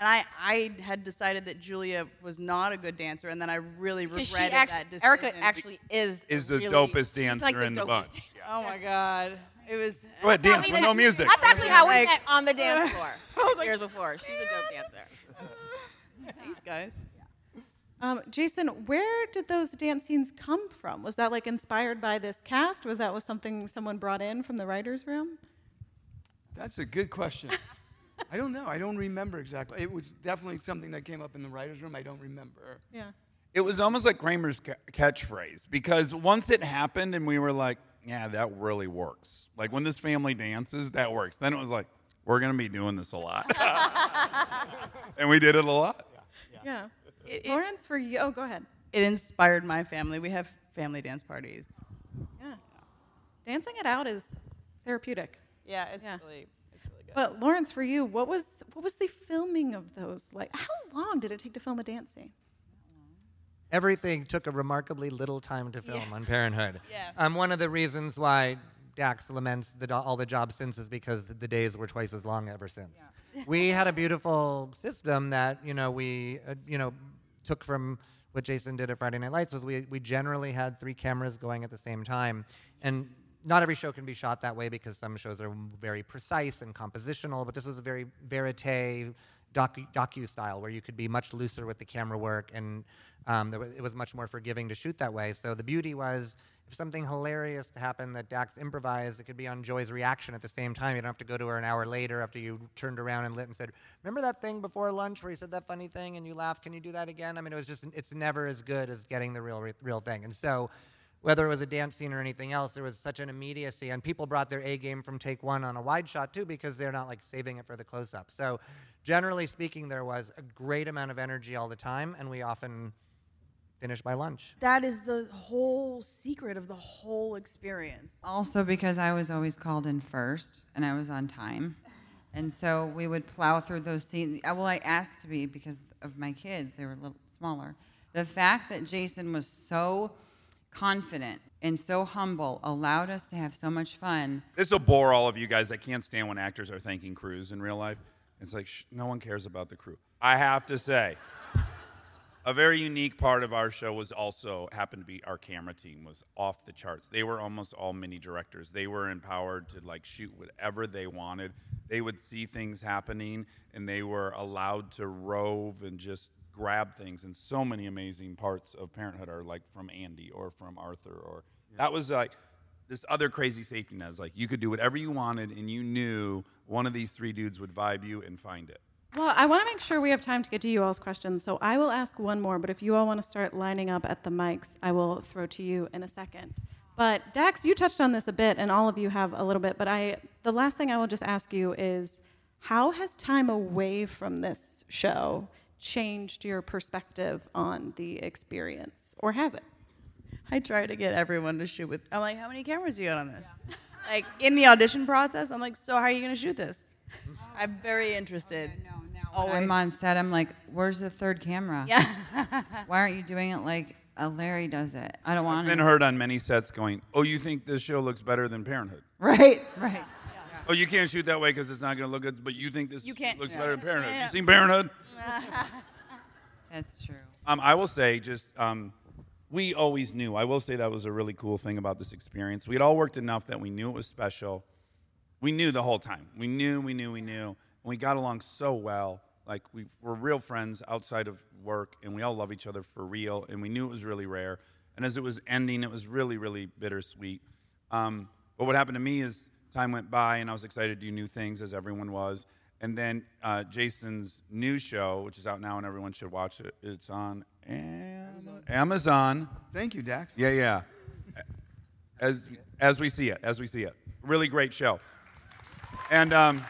And I, I had decided that Julia was not a good dancer, and then I really regretted actu- that decision. Erica actually is Is really, the dopest dancer like the in dopest the bunch. Yeah. Oh, my God. It was... Go ahead, dance with no music. That's actually how we met on the dance floor like, years before. She's a dope dancer. Thanks, guys. Um, Jason, where did those dance scenes come from? Was that, like, inspired by this cast? Was that was something someone brought in from the writer's room? That's a good question. I don't know. I don't remember exactly. It was definitely something that came up in the writer's room. I don't remember. Yeah. It was almost like Kramer's ca- catchphrase, because once it happened and we were like, yeah, that really works. Like, when this family dances, that works. Then it was like, we're going to be doing this a lot. And we did it a lot. Yeah. yeah. yeah. It, it, Lawrence, for you. Oh, go ahead. It inspired my family. We have family dance parties. Yeah. Dancing it out is therapeutic. Yeah, it's yeah. really... But Lawrence, for you, what was what was the filming of those like? How long did it take to film a dance scene? Everything took a remarkably little time to film yes. on Parenthood. Yes. Um, one of the reasons why Dax laments that all the jobs since is because the days were twice as long ever since. Yeah. We had a beautiful system that, you know, we, uh, you know, took from what Jason did at Friday Night Lights, was we, we generally had three cameras going at the same time. And not every show can be shot that way because some shows are very precise and compositional, but this was a very verite, docu, docu style where you could be much looser with the camera work, and um, there was, it was much more forgiving to shoot that way. So the beauty was, if something hilarious happened that Dax improvised, it could be on Joy's reaction at the same time. You don't have to go to her an hour later after you turned around and lit and said, remember that thing before lunch where you said that funny thing and you laughed? Can you do that again? I mean, it was just, it's never as good as getting the real, real thing. And so whether it was a dance scene or anything else, there was such an immediacy. And people brought their A game from take one on a wide shot, too, because they're not, like, saving it for the close-up. So generally speaking, there was a great amount of energy all the time, and we often finished by lunch. That is the whole secret of the whole experience. Also because I was always called in first, and I was on time. And so we would plow through those scenes. Well, I asked to be because of my kids. They were a little smaller. The fact that Jason was so confident and so humble allowed us to have so much fun. This will bore all of you guys. I can't stand when actors are thanking crews in real life. It's like, shh, no one cares about the crew. I have to say, a very unique part of our show was also, happened to be our camera team was off the charts. They were almost all mini directors. They were empowered to like shoot whatever they wanted. They would see things happening and they were allowed to rove and just grab things. And so many amazing parts of Parenthood are like from Andy or from Arthur, or yeah. That was like this other crazy safety net. Like you could do whatever you wanted and you knew one of these three dudes would vibe you and find it. Well, I want to make sure we have time to get to you all's questions, so I will ask one more, but if you all want to start lining up at the mics, I will throw to you in a second. But Dax, you touched on this a bit, and all of you have a little bit, but I, the last thing I will just ask you is, how has time away from this show changed your perspective on the experience, or has it? I try to get everyone to shoot with, I'm like, how many cameras do you got on this? Yeah. Like, in the audition process, I'm like, so how are you going to shoot this? I'm very interested. Okay, no. When I'm on set, I'm like, where's the third camera? Yeah. Why aren't you doing it like Larry does it? I don't want to. I've been heard on many sets going, oh, you think this show looks better than Parenthood? Right, right. Yeah. Yeah. Oh, you can't shoot that way because it's not going to look good, but you think this you looks yeah. better than Parenthood. Yeah. You seen Parenthood? That's true. Um, I will say just, um, we always knew. I will say that was a really cool thing about this experience. We had all worked enough that we knew it was special. We knew the whole time. We knew, we knew, we knew. We got along so well. Like, we were real friends outside of work, and we all love each other for real, and we knew it was really rare. And as it was ending, it was really, really bittersweet. Um, but what happened to me is time went by, and I was excited to do new things, as everyone was. And then uh, Jason's new show, which is out now, and everyone should watch it. It's on Amazon. Amazon. Thank you, Dax. Yeah, yeah. As as we see it, as we see it. Really great show. And um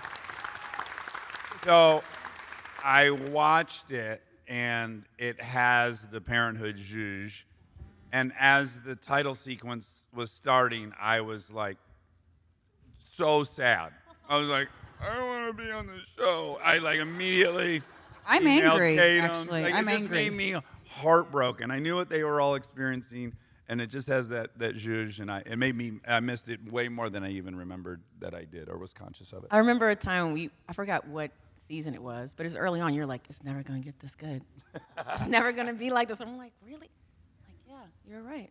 so I watched it, and it has the Parenthood zhuzh. And as the title sequence was starting, I was like so sad. I was like, I don't want to be on this show. I like immediately. I'm angry. Tatum. Actually, like, I'm it just angry. Made me heartbroken. I knew what they were all experiencing, and it just has that that zhuzh, and I it made me I missed it way more than I even remembered that I did or was conscious of it. I remember a time when we I forgot what. season it was, but it's early on. You're like, it's never gonna get this good. It's never gonna be like this. I'm like, really? I'm like, yeah, you're right.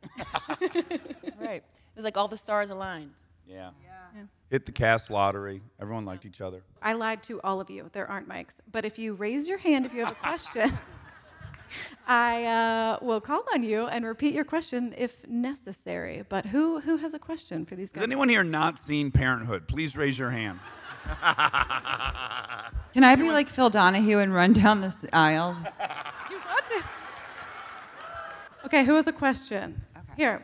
Right. It was like all the stars aligned. Yeah. Yeah. Yeah. Hit the cast lottery. Everyone liked yeah. each other. I lied to all of you. There aren't mics, but if you raise your hand if you have a question, I uh, will call on you and repeat your question if necessary. But who who has a question for these guys? Has anyone here not seen Parenthood? Please raise your hand. Can I be like Phil Donahue and run down the aisles? You want to? Okay, who has a question? Okay. Here,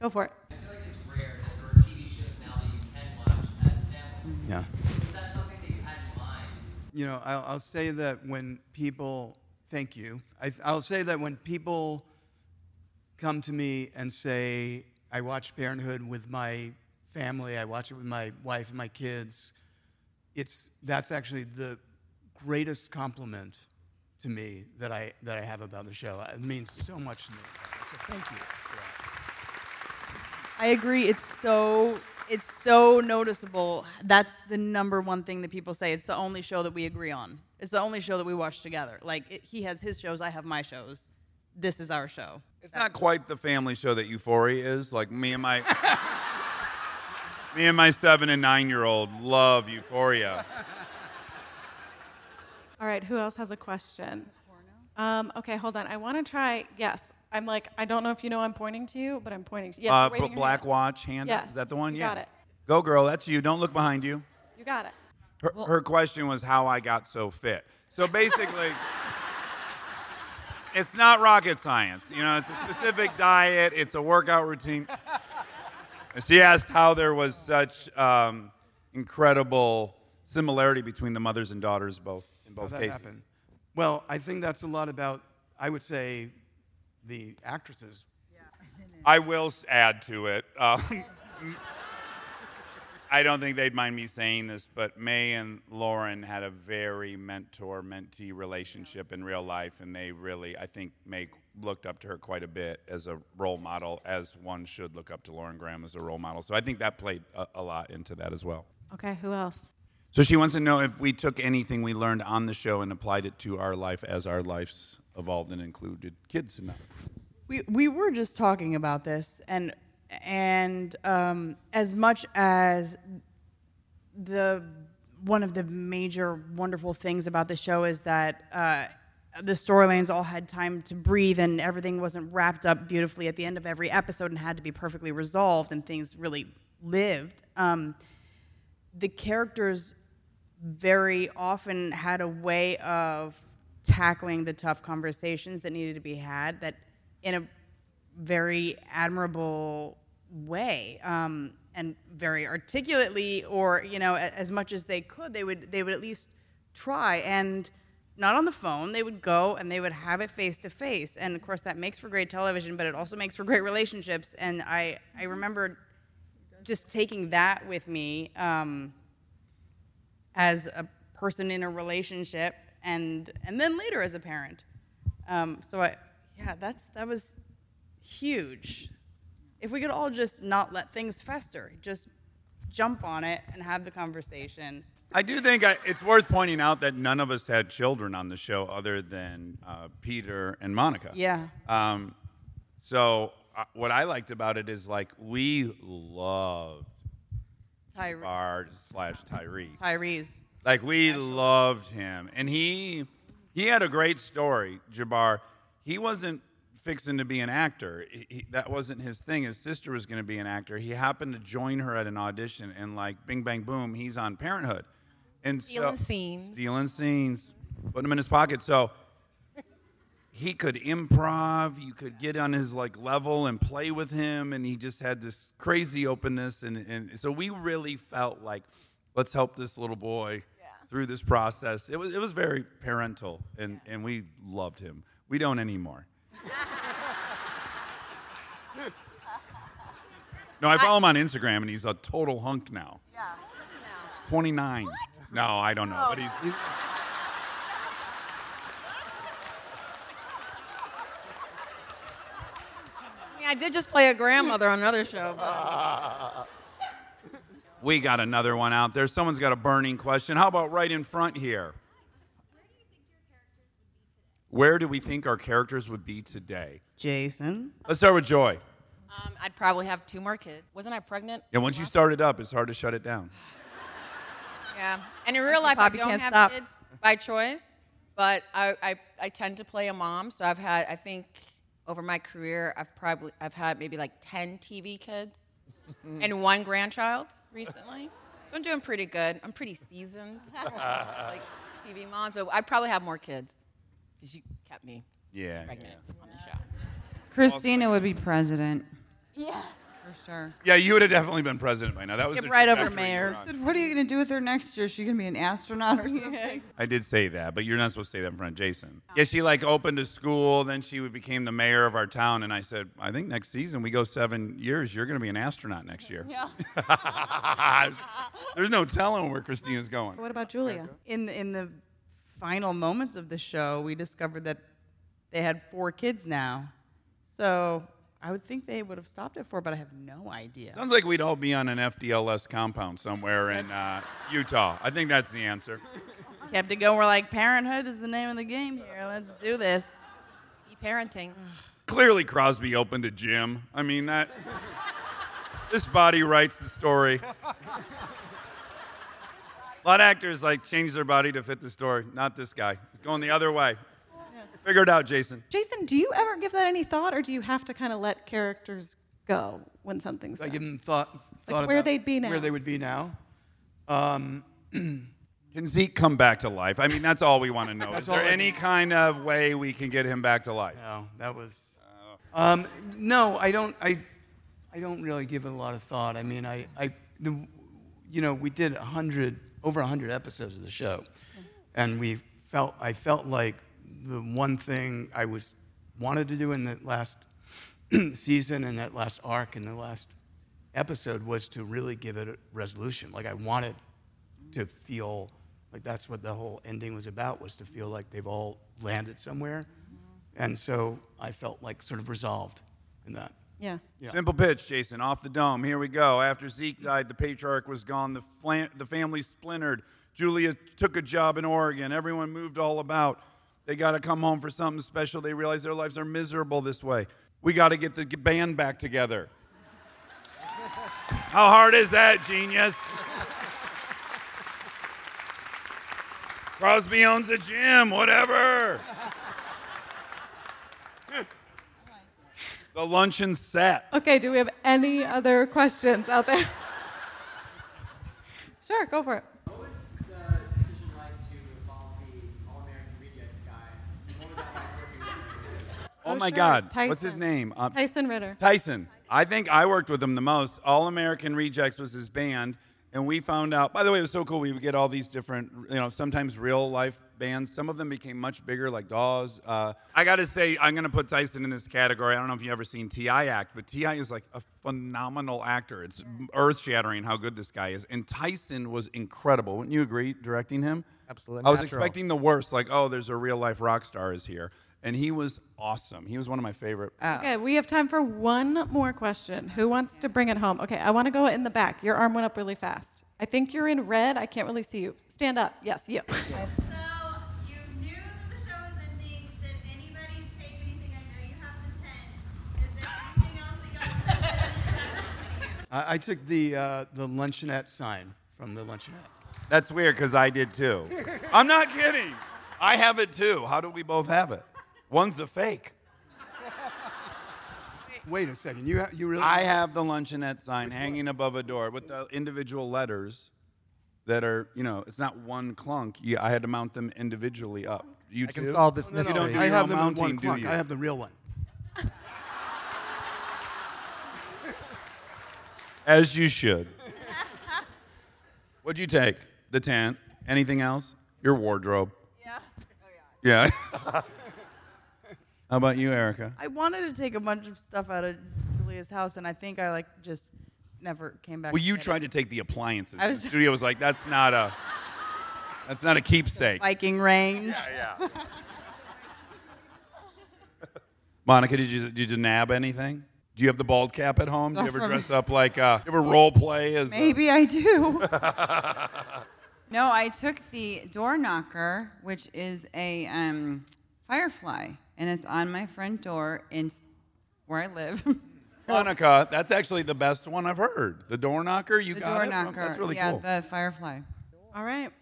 go for it. I feel like it's rare that there are T V shows now that you can watch as a family. Yeah. Is that something that you had in mind? You know, I'll, I'll say that when people, thank you. I, I'll say that when people come to me and say, I watch Parenthood with my family, I watch it with my wife and my kids, It's that's actually the greatest compliment to me that I that I have about the show. It means so much to me. So thank you. I agree. It's so It's so noticeable. That's the number one thing that people say. It's the only show that we agree on. It's the only show that we watch together. Like, it, he has his shows, I have my shows. This is our show. It's That's not quite the family show that Euphoria is. Like, me and my... Me and my seven and nine-year-old love Euphoria. All right, who else has a question? Um, okay, hold on. I want to try, yes. I'm like, I don't know if you know I'm pointing to you, but I'm pointing to you. Yes, uh, b- Black hand. Watch, hand yes. up. Is that the one? You yeah. got it. Go, girl. That's you. Don't look behind you. You got it. Her, well, her question was how I got so fit. So basically, it's not rocket science. You know, it's a specific diet. It's a workout routine. She asked how there was such um, incredible similarity between the mothers and daughters both in both how that cases. Happened? Well, I think that's a lot about, I would say, the actresses. Yeah. I will add to it. Um, I don't think they'd mind me saying this, but Mae and Lauren had a very mentor-mentee relationship in real life, and they really, I think, Mae looked up to her quite a bit as a role model, as one should look up to Lauren Graham as a role model. So I think that played a, a lot into that as well. Okay, who else? So she wants to know if we took anything we learned on the show and applied it to our life as our lives evolved and included kids and that. We we were just talking about this, and... And um, as much as the one of the major wonderful things about the show is that uh, the storylines all had time to breathe and everything wasn't wrapped up beautifully at the end of every episode and had to be perfectly resolved and things really lived, um, the characters very often had a way of tackling the tough conversations that needed to be had that in a very admirable way, um, and very articulately, or you know, as much as they could, they would they would at least try, and not on the phone. They would go and they would have it face to face, and of course that makes for great television, but it also makes for great relationships. And I I remember just taking that with me um, as a person in a relationship, and and then later as a parent. Um, so I yeah, that's that was. Huge. If we could all just not let things fester, just jump on it and have the conversation. I do think I, it's worth pointing out that none of us had children on the show other than uh, Peter and Monica. Yeah. Um, so uh, what I liked about it is like we loved Tyree slash Tyree. Tyree's like we special. Loved him, and he he had a great story. Jabbar, he wasn't fixing to be an actor. He, he, that wasn't his thing. His sister was going to be an actor. He happened to join her at an audition, and like, bing, bang, boom, he's on Parenthood. And stealing so, scenes. Stealing scenes. Putting them in his pocket. So he could improv. You could get on his like level and play with him, and he just had this crazy openness. And, and so we really felt like, let's help this little boy yeah. through this process. It was it was very parental, and, yeah. and we loved him. We don't anymore. No, I follow him on Instagram, and he's a total hunk now. Yeah, what is he now? twenty-nine. What? No, I don't know, oh. but he's... he's... I mean, I did just play a grandmother on another show, but... Uh, we got another one out there. Someone's got a burning question. How about right in front here? Where do we think our characters would be today? Jason. Let's start with Joy. Um, I'd probably have two more kids. Wasn't I pregnant? Yeah, once you start it up, it's hard to shut it down. Yeah, and in real life, I don't have stop. kids by choice, but I, I I tend to play a mom. So I've had, I think, over my career, I've probably I've had maybe like ten T V kids and one grandchild recently. So I'm doing pretty good. I'm pretty seasoned, like T V moms, but I probably have more kids. Because you kept me yeah, pregnant yeah. on the show. Christina would be president. Yeah. For sure. Yeah, you would have definitely been president by now. That was Get right over mayor. Said, what are you going to do with her next year? Is she going to be an astronaut or something? I did say that, but you're not supposed to say that in front of Jason. Oh. Yeah, she like opened a school, then she became the mayor of our town, and I said, I think next season we go seven years, you're going to be an astronaut next year. Yeah. There's no telling where Christina's going. What about Julia? In the, in the final moments of the show, we discovered that they had four kids now. So I would think they would have stopped at four, but I have no idea. Sounds like we'd all be on an F D L S compound somewhere in uh, Utah. I think that's the answer. Kept it going. We're like, Parenthood is the name of the game here. Let's do this. Be parenting. Clearly, Crosby opened a gym. I mean, that. This body writes the story. A lot of actors like change their body to fit the story. Not this guy. He's going the other way. Figure it out, Jason. Jason, do you ever give that any thought, or do you have to kind of let characters go when something's I done? give them thought, thought like where they'd be now. Where they would be now. Um, can Zeke come back to life? I mean, that's all we want to know. Is there any kind of way we can get him back to life? No, that was. Uh, um, no, I don't. I, I don't really give it a lot of thought. I mean, I, I, the, you know, we did a hundred, over a hundred episodes of the show, mm-hmm. and we felt. I felt like. The one thing I was wanted to do in the last season and that last arc and the last episode was to really give it a resolution. Like I wanted to feel like that's what the whole ending was about, was to feel like they've all landed somewhere. And so I felt like sort of resolved in that. Yeah. yeah. Simple pitch, Jason. Off the dome. Here we go. After Zeke died, the patriarch was gone. The, flan- the family splintered. Julia took a job in Oregon. Everyone moved all about. They got to come home for something special. They realize their lives are miserable this way. We got to get the band back together. How hard is that, genius? Crosby owns a gym, whatever. The luncheon's set. Okay, do we have any other questions out there? Sure, go for it. Oh, oh my sure. God. Tyson. What's his name? Um, Tyson Ritter. Tyson. I think I worked with him the most. All American Rejects was his band, and we found out. By the way, it was so cool. We would get all these different, you know, sometimes real-life bands. Some of them became much bigger, like Dawes. Uh, I got to say, I'm going to put Tyson in this category. I don't know if you've ever seen T I act, but T I is like a phenomenal actor. It's yeah. earth-shattering how good this guy is. And Tyson was incredible. Wouldn't you agree, directing him? Absolutely. I was Natural. expecting the worst, like, oh, there's a real-life rock star is here. And he was awesome. He was one of my favorite. Oh. Okay, we have time for one more question. Who wants to bring it home? Okay, I want to go in the back. Your arm went up really fast. I think you're in red. I can't really see you. Stand up. Yes, you. So you knew that the show was ending. Did anybody take anything? I know you have the ten. Is there anything else that got said? I, I took the uh, the luncheonette sign from the luncheonette. That's weird because I did too. I'm not kidding. I have it too. How do we both have it? One's a fake. Wait a second. You ha- you really? I have the luncheonette sign Which hanging one? above a door with the individual letters that are, you know, it's not one clunk. You, I had to mount them individually up. You I too? can solve this no, mystery. No, no. You don't do I have them mounting, in one clunk. I have the real one. As you should. What'd you take? The tent. Anything else? Your wardrobe. Yeah. Oh, yeah. Yeah. How about you, Erica? I wanted to take a bunch of stuff out of Julia's house, and I think I like just never came back. Well, you tried it. to take the appliances. I was the studio was like, "That's not a, that's not a keepsake." The Viking range. Yeah, yeah. Monica, did you did you nab anything? Do you have the bald cap at home? Do you ever dress up like? Uh, do you ever role play as? Maybe a... I do. No, I took the door knocker, which is a um, firefly. And it's on my front door in where I live. Monica, that's actually the best one I've heard. The door knocker, you the got door it? Knocker. That's really yeah, cool. Yeah, the firefly. All right.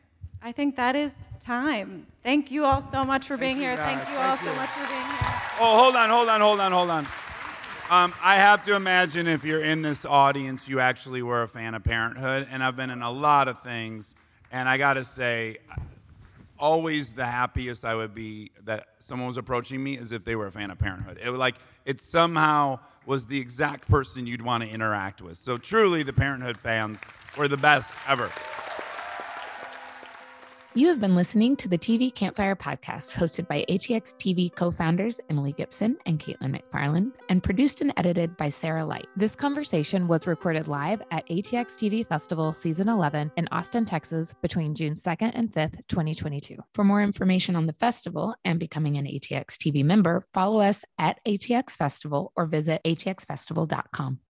I think that is time. Thank you all so much for being Thank here. You Thank you all Thank so you. much for being here. Oh, hold on, hold on, hold on, hold on. Um, I have to imagine if you're in this audience, you actually were a fan of Parenthood. And I've been in a lot of things. And I got to say... always the happiest I would be that someone was approaching me as if they were a fan of Parenthood. It was like it somehow was the exact person you'd want to interact with. So truly the Parenthood fans were the best ever. You have been listening to the T V Campfire podcast, hosted by A T X T V co-founders Emily Gibson and Caitlin McFarland, and produced and edited by Sarah Light. This conversation was recorded live at A T X T V Festival Season eleven in Austin, Texas, between June second and fifth, twenty twenty-two. For more information on the festival and becoming an A T X T V member, follow us at A T X Festival or visit A T X festival dot com.